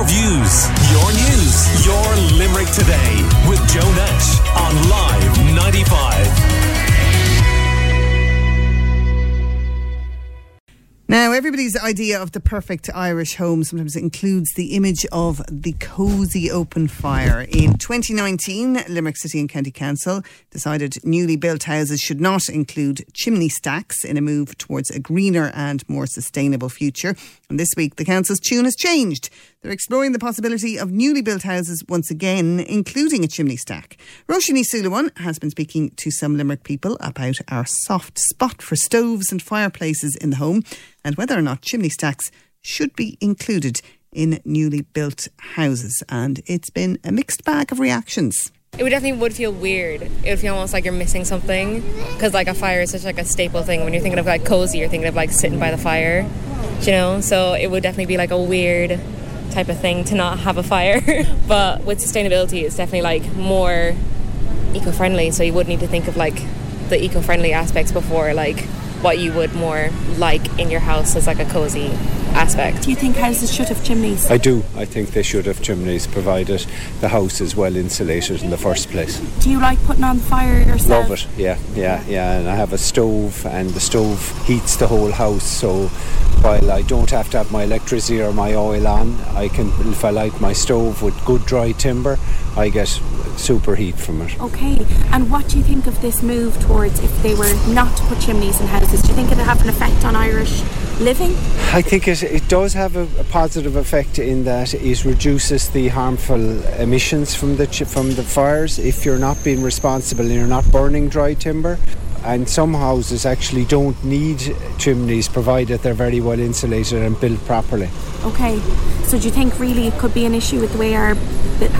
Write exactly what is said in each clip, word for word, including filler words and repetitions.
your views, your news, your Limerick Today with Joe Nash on Live ninety-five. Now, everybody's idea of the perfect Irish home sometimes includes the image of the cosy open fire. In twenty nineteen, Limerick City and County Council decided newly built houses should not include chimney stacks in a move towards a greener and more sustainable future. And this week, the council's tune has changed. They're exploring the possibility of newly built houses once again, including a chimney stack. Roshini Sulawan has been speaking to some Limerick people about our soft spot for stoves and fireplaces in the home and whether or not chimney stacks should be included in newly built houses. And it's been a mixed bag of reactions. It would definitely would feel weird. It would feel almost like you're missing something, because like a fire is such like a staple thing. When you're thinking of like cozy, you're thinking of like sitting by the fire, you know? So it would definitely be like a weird type of thing to not have a fire. But with sustainability, it's definitely like more eco-friendly, so you would need to think of like the eco-friendly aspects before like what you would more like in your house as like a cozy aspect. Do you think houses should have chimneys? I do. I think they should have chimneys, provided the house is well insulated in the first place. Do you like putting on the fire yourself? Love it, yeah, yeah, yeah. And I have a stove, and the stove heats the whole house, so while I don't have to have my electricity or my oil on, I can, if I light my stove with good dry timber, I get super heat from it. Okay, and what do you think of this move towards, if they were not to put chimneys in houses, do you think it'll have an effect on Irish living? I think it, it does have a, a positive effect in that it reduces the harmful emissions from the from the fires if you're not being responsible and you're not burning dry timber. And some houses actually don't need chimneys, provided they're very well insulated and built properly. Okay, so do you think really it could be an issue with the way our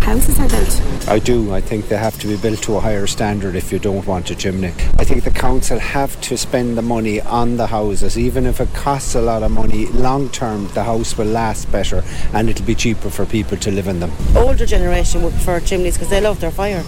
houses are built? I do. I think they have to be built to a higher standard if you don't want a chimney. I think the council have to spend the money on the houses. Even if it costs a lot of money, long term the house will last better and it'll be cheaper for people to live in them. Older generation would prefer chimneys because they love their fire.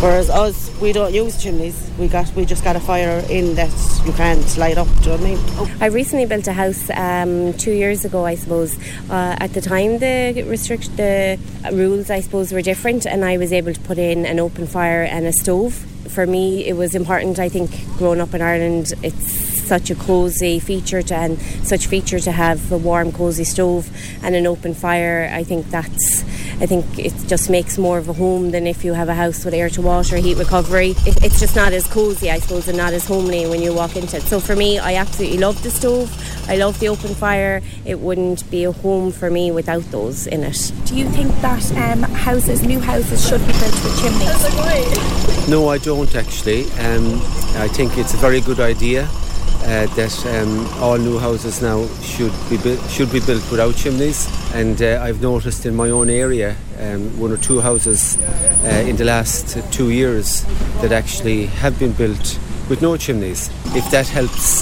Whereas us, we don't use chimneys. We got we just got a fire in that you can't light up, do you know what I mean? I recently built a house um, two years ago, I suppose. Uh, at the time, the restrict the rules, I suppose, were different, and I was able to put in an open fire and a stove. For me, it was important, I think, growing up in Ireland, it's such a cosy feature to and such feature to have a warm cosy stove and an open fire. I think that's I think it just makes more of a home than if you have a house with air to water, heat recovery. It, it's just not as cosy, I suppose, and not as homely when you walk into it. So for me, I absolutely love the stove. I love the open fire. It wouldn't be a home for me without those in it. Do you think that um, houses, new houses, should be built with chimneys? No, I don't actually. Um, I think it's a very good idea. Uh, that um, all new houses now should be bu- should be built without chimneys, and uh, I've noticed in my own area um, one or two houses uh, in the last two years that actually have been built with no chimneys. If that helps,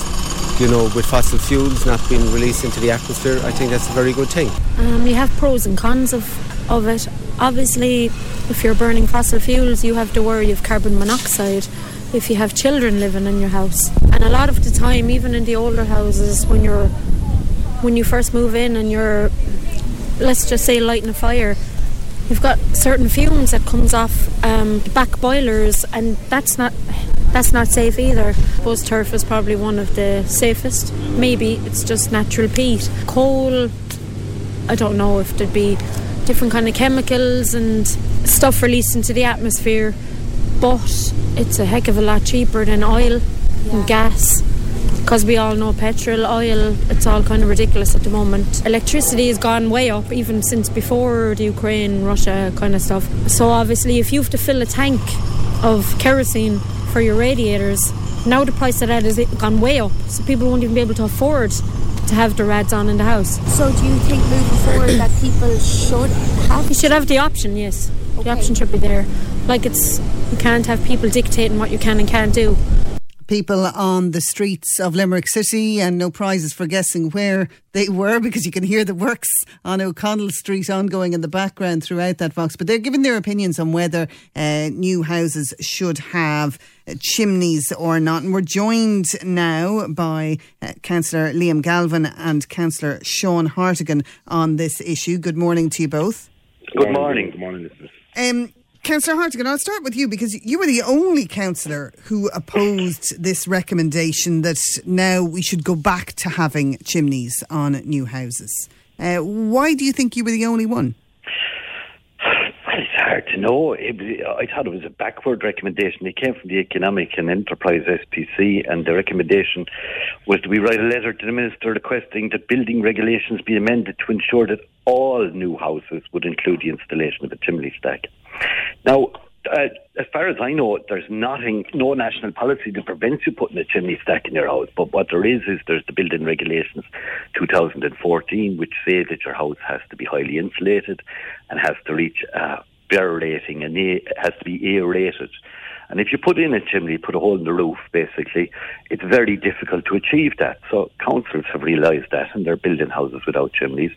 you know, with fossil fuels not being released into the atmosphere, I think that's a very good thing. Um, you have pros and cons of, of it. Obviously, if you're burning fossil fuels, you have to worry of carbon monoxide if you have children living in your house. And a lot of the time, even in the older houses, when you're when you first move in and you're, let's just say, lighting a fire, you've got certain fumes that comes off um, the back boilers, and that's not that's not safe either. I suppose turf is probably one of the safest. Maybe it's just natural peat. Coal, I don't know if there'd be different kind of chemicals and stuff released into the atmosphere, but it's a heck of a lot cheaper than oil yeah. and gas, because we all know petrol, oil, it's all kind of ridiculous at the moment. Electricity has gone way up even since before the Ukraine, Russia kind of stuff. So obviously if you have to fill a tank of kerosene for your radiators, now the price of that has gone way up, so people won't even be able to afford to have the rads on in the house. So do you think moving forward that people should have? You should have the option, yes. Okay. The option should be there. Like it's, you can't have people dictating what you can and can't do. People on the streets of Limerick City, and no prizes for guessing where they were, because you can hear the works on O'Connell Street ongoing in the background throughout that box. But they're giving their opinions on whether uh, new houses should have chimneys or not. And we're joined now by uh, Councillor Liam Galvin and Councillor Sean Hartigan on this issue. Good morning to you both. Good morning. Good morning, listeners. Um, Councillor Hartigan, I'll start with you because you were the only councillor who opposed this recommendation that now we should go back to having chimneys on new houses. Uh, why do you think you were the only one? It's hard to know. It, I thought it was a backward recommendation. It came from the Economic and Enterprise S P C, and the recommendation was that we write a letter to the Minister requesting that building regulations be amended to ensure that all new houses would include the installation of a chimney stack. Now, uh, as far as I know, there's nothing, no national policy that prevents you putting a chimney stack in your house. But what there is, is there's the Building Regulations twenty fourteen, which say that your house has to be highly insulated and has to reach uh, air rating, and it has to be aerated. And if you put in a chimney, put a hole in the roof, basically, it's very difficult to achieve that. So councils have realised that, and they're building houses without chimneys.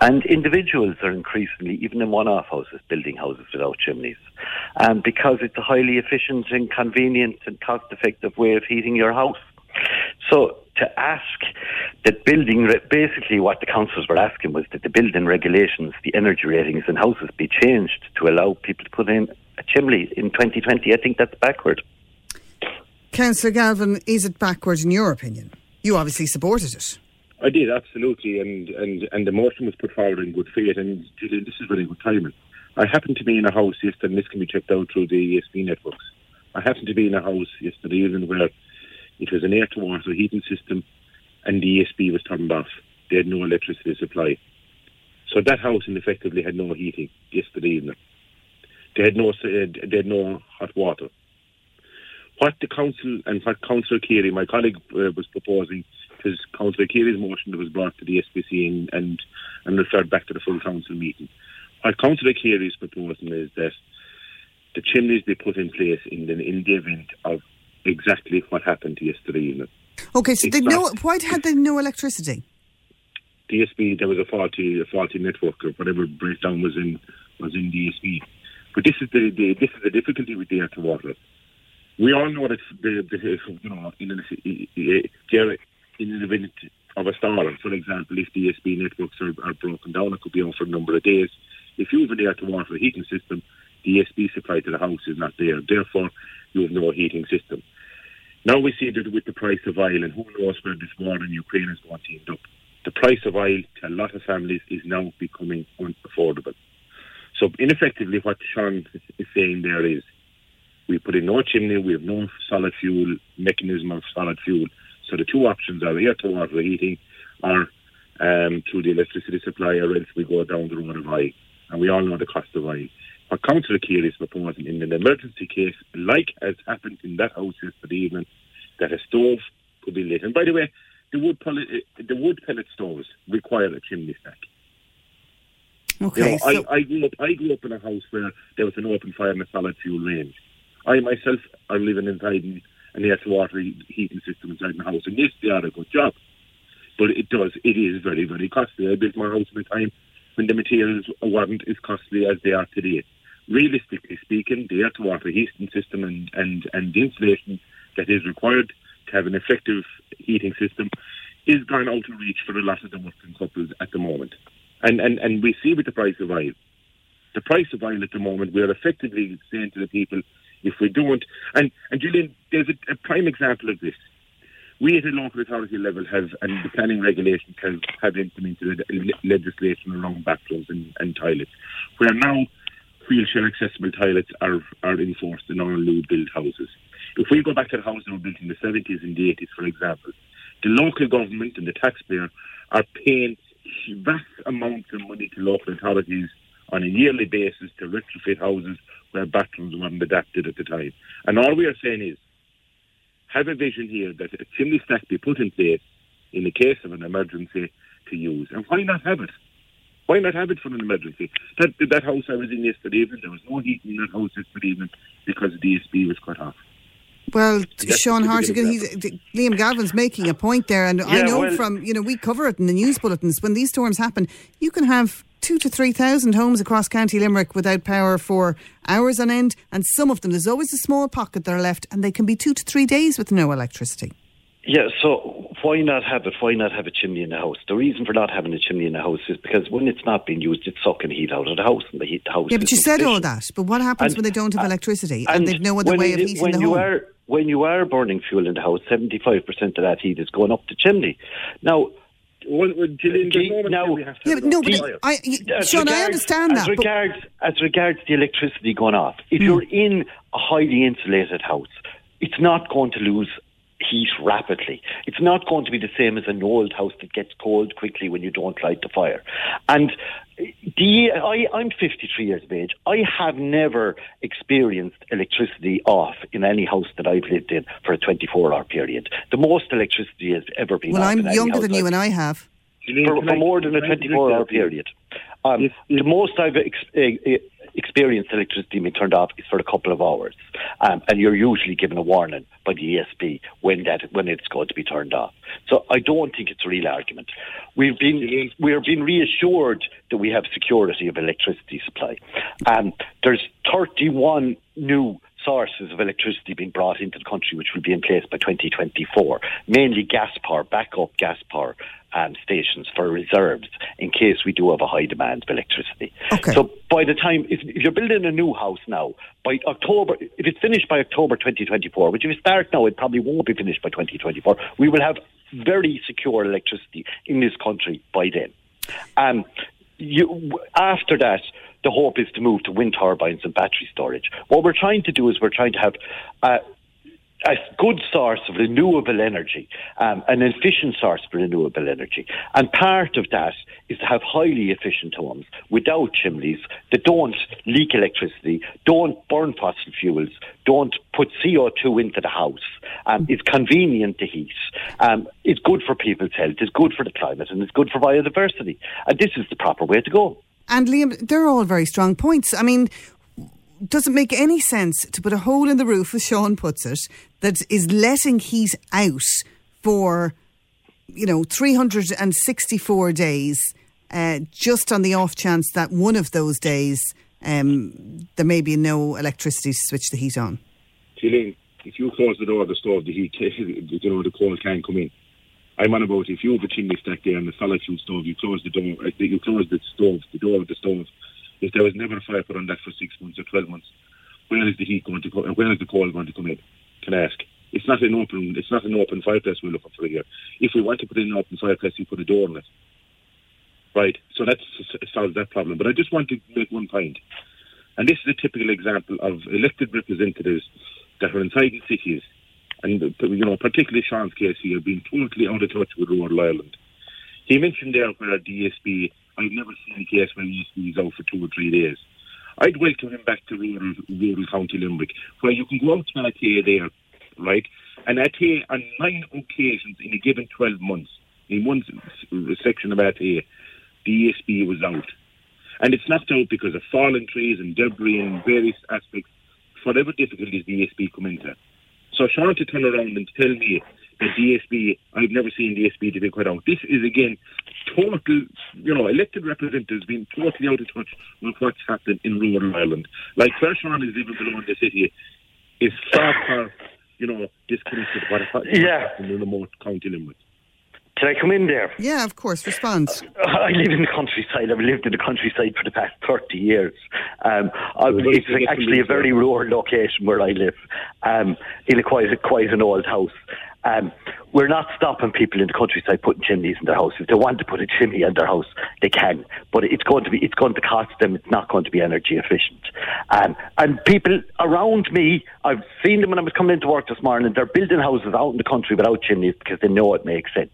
And individuals are increasingly, even in one-off houses, building houses without chimneys. Um, because it's a highly efficient and convenient and cost-effective way of heating your house. So to ask that building, basically what the councillors were asking was that the building regulations, the energy ratings in houses be changed to allow people to put in a chimney in twenty twenty. I think that's backward. Councillor Galvin, is it backward in your opinion? You obviously supported it. I did, absolutely, and, and, and the motion was put forward in good faith, and this is really good timing. I happened to be in a house yesterday, and this can be checked out through the E S B networks. I happened to be in a house yesterday evening where it was an air-to-water heating system, and the E S B was turned off. They had no electricity supply. So that house effectively had no heating yesterday evening. They had no, they had no hot water. What the council and what Councillor Carey, my colleague, uh, was proposing, because Councillor Carey's motion that was brought to the S P C and, and, and referred back to the full council meeting. What Councillor Carey is proposing is that the chimneys be put in place in the, in the event of exactly what happened yesterday evening. Okay, so they no, why had they no electricity? D S B, there was a faulty, a faulty network or whatever breakdown was in was in D S B. But this is the, the this is the difficulty with the air to water. We all know that the, the you know in an, in an event of a storm, for example, if D S B networks are, are broken down, it could be on for a number of days. If you have an air to water heating system, the E S B supply to the house is not there. Therefore, you have no heating system. Now we see that with the price of oil, and who knows where this war in Ukraine is going to end up. The price of oil to a lot of families is now becoming unaffordable. So, ineffectively, what Sean is saying there is, we put in no chimney, we have no solid fuel, mechanism of solid fuel. So the two options are air-to-water heating or um, through the electricity supply, or else we go down the road of oil. And we all know the cost of oil. What Councillor Carey is proposing, in an emergency case, like as happened in that house yesterday evening, that a stove could be lit. And by the way, the wood pellet, the wood pellet stoves require a chimney stack. Okay. You know, so I, I grew up. I grew up in a house where there was an open fire and a solid fuel range. I myself, I'm living inside an air-to-water heating system inside my house, and yes, they are a good job, but it does. It is very, very costly. I built my house in a time when the materials weren't as costly as they are today. Realistically speaking, the air-to-water heating system and, and, and the insulation that is required to have an effective heating system is gone out of reach for a lot of the working couples at the moment. And, and, and we see with the price of oil. The price of oil at the moment, we're effectively saying to the people, if we don't... And, and Julian, there's a, a prime example of this. We at a local authority level have, and the planning regulations have, have implemented legislation around bathrooms and, and toilets, where now wheelchair accessible toilets are, are enforced in all new build houses. If we go back to the houses that were built in the seventies and the eighties, for example, the local government and the taxpayer are paying vast amounts of money to local authorities on a yearly basis to retrofit houses where bathrooms weren't adapted at the time. And all we are saying is, have a vision here that a chimney stack be put in place in the case of an emergency to use. And why not have it? Why not have it for an emergency? That that house I was in yesterday evening, there was no heat in that house yesterday evening because the D S B was cut off. Well, yes, Sean Hartigan, he's, Liam Galvin's making a point there, and yeah, I know well, from, you know, we cover it in the news bulletins, when these storms happen, you can have two to three thousand homes across County Limerick without power for hours on end, and some of them, there's always a small pocket that are left, and they can be two to three days with no electricity. Yeah, so why not have it? Why not have a chimney in the house? The reason for not having a chimney in the house is because when it's not being used, it's sucking heat out of the house, and the heat the house. Yeah, but you said all that. But what happens and, when they don't have electricity and, and they've no other way it, of heating when the you home? Are, when you are burning fuel in the house, seventy-five percent of that heat is going up the chimney. Now, Well, well, Gillian, now, yeah, but no, but the, I, I, Sean, regards, I understand that. As regards, as regards the electricity going off, if mm. you're in a highly insulated house, it's not going to lose heat rapidly. It's not going to be the same as an old house that gets cold quickly when you don't light the fire. And the, I, I'm fifty-three years of age. I have never experienced electricity off in any house that I've lived in for a twenty-four hour period. The most electricity has ever been well, off. Well, I'm younger than you and I have. For, for more than a twenty-four hour period. Um, yes, yes. The most I've ex- uh, experienced electricity being turned off is for a couple of hours. Um, and you're usually given a warning by the E S B when that when it's going to be turned off. So I don't think it's a real argument. We've been, we're being reassured that we have security of electricity supply. Um, there's thirty-one new sources of electricity being brought into the country, which will be in place by twenty twenty-four, mainly gas power, backup gas power um, stations for reserves in case we do have a high demand of electricity. Okay. So by the time, if, if you're building a new house now, by October, if it's finished by October twenty twenty-four, which if you start now, it probably won't be finished by twenty twenty-four, we will have very secure electricity in this country by then. Um, you, after that, the hope is to move to wind turbines and battery storage. What we're trying to do is we're trying to have uh, a good source of renewable energy, um, an efficient source of renewable energy. And part of that is to have highly efficient homes without chimneys that don't leak electricity, don't burn fossil fuels, don't put C O two into the house. Um, it's convenient to heat. Um, it's good for people's health. It's good for the climate, and it's good for biodiversity. And this is the proper way to go. And Liam, they're all very strong points. I mean, does it make any sense to put a hole in the roof, as Sean puts it, that is letting heat out for, you know, three hundred sixty-four days, uh, just on the off chance that one of those days um, there may be no electricity to switch the heat on? Gillian, if you close the door of the stove, the heat, you know, the cold can come in. I'm on about if you have a chimney stack there and a solid fuel stove, you close the door, you close the stove, the door of the stove. If there was never a fire put on that for six months or twelve months, where is the heat going to go? Where is the coal going to come in? Can I ask? It's not an open, it's not an open fireplace we're looking for here. If we want to put in an open fireplace, you put a door on it, right? So that solves that problem. But I just want to make one point, and this is a typical example of elected representatives that are inside the cities. And, you know, particularly Sean's case here, being totally out of touch with rural Ireland. He mentioned there where D S B, I've never seen a case where D S B is out for two or three days. I'd welcome him back to rural, rural County Limerick, where you can go out to an A T A there, right? An A T A on nine occasions in a given twelve months, in one section of A T A, D S B was out. And it's knocked out because of fallen trees and debris and various aspects, whatever difficulties D S B come into. So Sean to turn around and tell me that D S B, I've never seen D S B to be quite out. This is, again, total, you know, elected representatives being totally out of touch with what's happened in rural Ireland. Like, where Sean is living below in the city is far, far, you know, disconnected what happened yeah. in remote County Limerick. Can I come in there? Yeah, of course, respond. Uh, I live in the countryside. I've lived in the countryside for the past thirty years. Um, it's actually a very rural location where I live, um, in a quite, a, quite an old house. Um, we're not stopping people in the countryside putting chimneys in their house. If they want to put a chimney in their house, they can. But it's going to be, it's going to cost them. It's not going to be energy efficient. Um, and people around me, I've seen them when I was coming into work this morning, they're building houses out in the country without chimneys because they know it makes sense.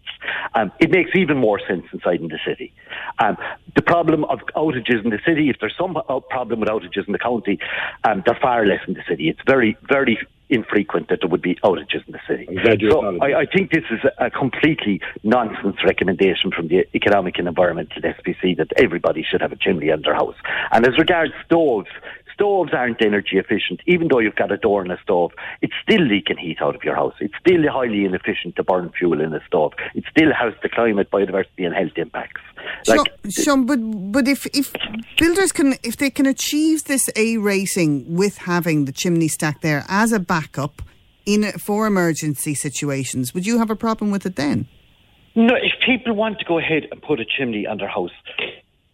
Um, it makes even more sense inside in the city. Um, the problem of outages in the city, if there's some problem with outages in the county, um, they're far less in the city. It's very, very infrequent that there would be outages in the city. So I, I think this is a completely nonsense recommendation from the Economic and Environmental S P C that everybody should have a chimney in their house. And as regards stoves, Stoves aren't energy efficient, even though you've got a door and a stove. It's still leaking heat out of your house. It's still highly inefficient to burn fuel in a stove. It still has the climate, biodiversity and health impacts. Like, Sean, but, but if, if builders can, if they can achieve this A rating with having the chimney stack there as a backup in for emergency situations, would you have a problem with it then? No, if people want to go ahead and put a chimney on their house,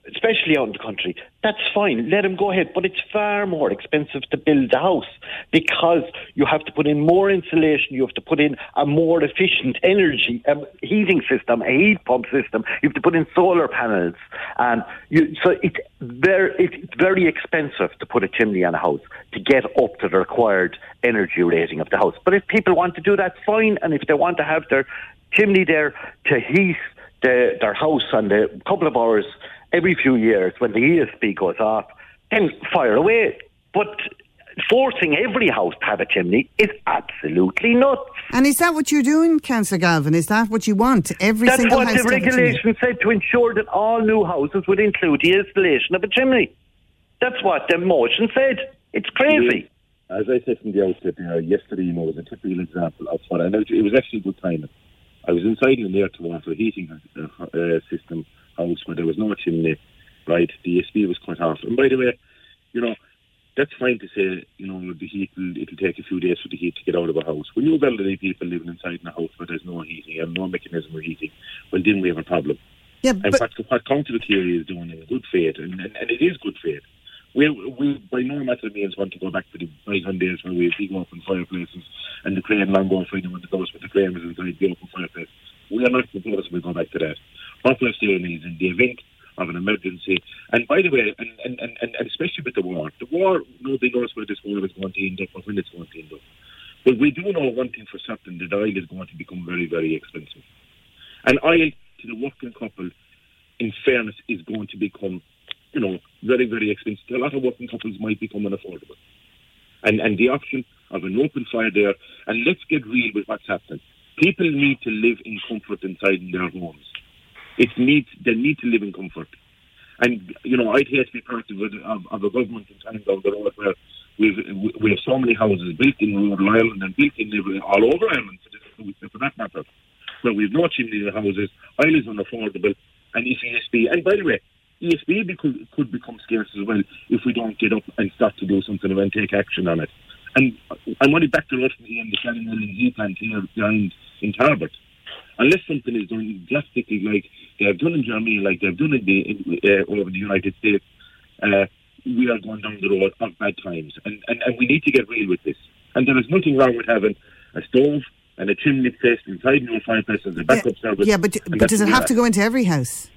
especially out in the country, that's fine. Let them go ahead. But it's far more expensive to build a house because you have to put in more insulation. You have to put in a more efficient energy um, heating system, a heat pump system. You have to put in solar panels. Um, you, so it's very, it's very expensive to put a chimney on a house to get up to the required energy rating of the house. But if people want to do that, fine. And if they want to have their chimney there to heat the, their house on a couple of hours every few years when the E S B goes off, then fire away. But forcing every house to have a chimney is absolutely nuts. And is that what you're doing, Councillor Galvin? Is that what you want? Every That's single house to have a chimney? That's what the regulation said, to ensure that all new houses would include the installation of a chimney. That's what the motion said. It's crazy. As I said from the outset there, yesterday, you know, was a typical example of what energy. It was actually good timing. I was inside in there to water heating uh, uh, system house where there was no chimney, right? The E S B was cut off. And by the way, you know, that's fine to say, you know, the heat, will, it'll take a few days for the heat to get out of a house. When you have elderly people living inside in a house where there's no heating and no mechanism of heating, well, then we have a problem. Yeah, but and what, what Councillor Carey is doing in good faith, and, and, and it is good faith, we, we by no matter of means want to go back to the bygone days where we had big open fireplaces and the crane long gone for anyone to go with the crane was inside the open fireplace. We are not proposing we go back to that. What we're saying is in the event of an emergency, and by the way, and, and, and, and especially with the war, the war, nobody knows where this war is going to end up or when it's going to end up. But we do know one thing for certain, that oil is going to become very, very expensive. And oil to the working couple, in fairness, is going to become, you know, very, very expensive. A lot of working couples might become unaffordable. And and the option of an open fire there, and let's get real with what's happening. People need to live in comfort inside in their homes. It needs, they need to live in comfort. And, you know, I'd hate to be part of, of, of a government in time down the road where we've, we have so many houses built in rural Ireland and built in all over Ireland, for that matter, where we've no chimney in houses, oil is unaffordable, and E S B. And by the way, E S B could, could become scarce as well if we don't get up and start to do something and take action on it. And I want it back to Roshini and the Shannon L N G plant here behind in Tarbert. Unless something is done drastically like they have done in Germany, like they have done in the, in, uh, over the United States, uh, we are going down the road of bad times. And, and, and we need to get real with this. And there is nothing wrong with having a stove and a chimney placed inside your fireplace as a backup yeah, service. Yeah, but, but does it have that. to go into every house?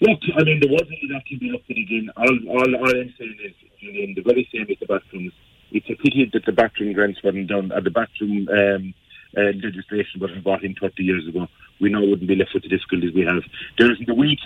Look, I mean, there wasn't enough to be looked at again. All, all, all I'm saying is, Julian, the very same as the bathrooms. It's a pity that the bathroom grants weren't done, or the bathroom um, uh, legislation wasn't brought in thirty years ago. We now wouldn't be left with the difficulties we have. There isn't a week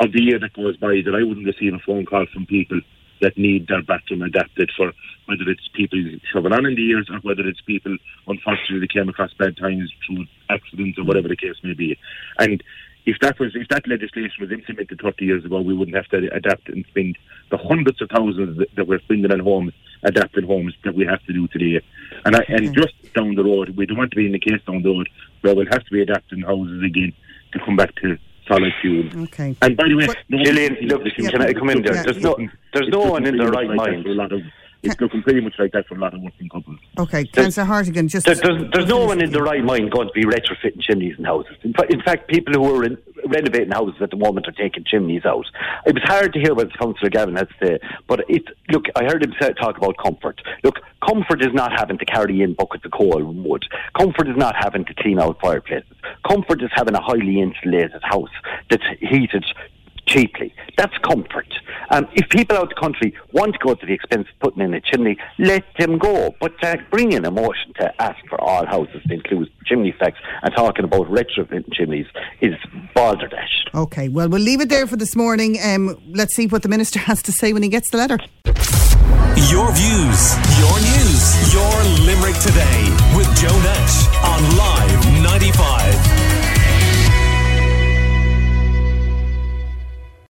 of the year that goes by that I wouldn't receive a phone call from people that need their bathroom adapted for, whether it's people shoving on in the years or whether it's people, unfortunately, came across bad times through accidents or whatever the case may be. And If that was if that legislation was implemented thirty years ago, we wouldn't have to adapt and spend the hundreds of thousands that we're spending on homes, adapting homes that we have to do today. And I, and okay. just down the road, we don't want to be in the case down the road where we'll have to be adapting houses again to come back to solid fuel. Okay. And by the way, no Gillian, look, yeah, can I come in there? Yeah, there's yeah. no, there's no one in their right like mind. It's looking pretty much like that for a lot of working couples. Okay, Councillor Hartigan, just... There's, there's, there's no one in their right mind going to be retrofitting chimneys and houses. In, fa- in fact, people who are in, renovating houses at the moment are taking chimneys out. It was hard to hear what Councillor Galvin had to say, but it, look, I heard him say, talk about comfort. Look, comfort is not having to carry in buckets of coal and wood. Comfort is not having to clean out fireplaces. Comfort is having a highly insulated house that's heated cheaply. That's comfort. Um, if people out the country want to go to the expense of putting in a chimney, let them go. But uh, bring in a motion to ask for all houses to include chimney stacks and talking about retrofitting chimneys is balderdash. Okay, well, we'll leave it there for this morning. Um, let's see what the Minister has to say when he gets the letter. Your views, your news, your Limerick Today.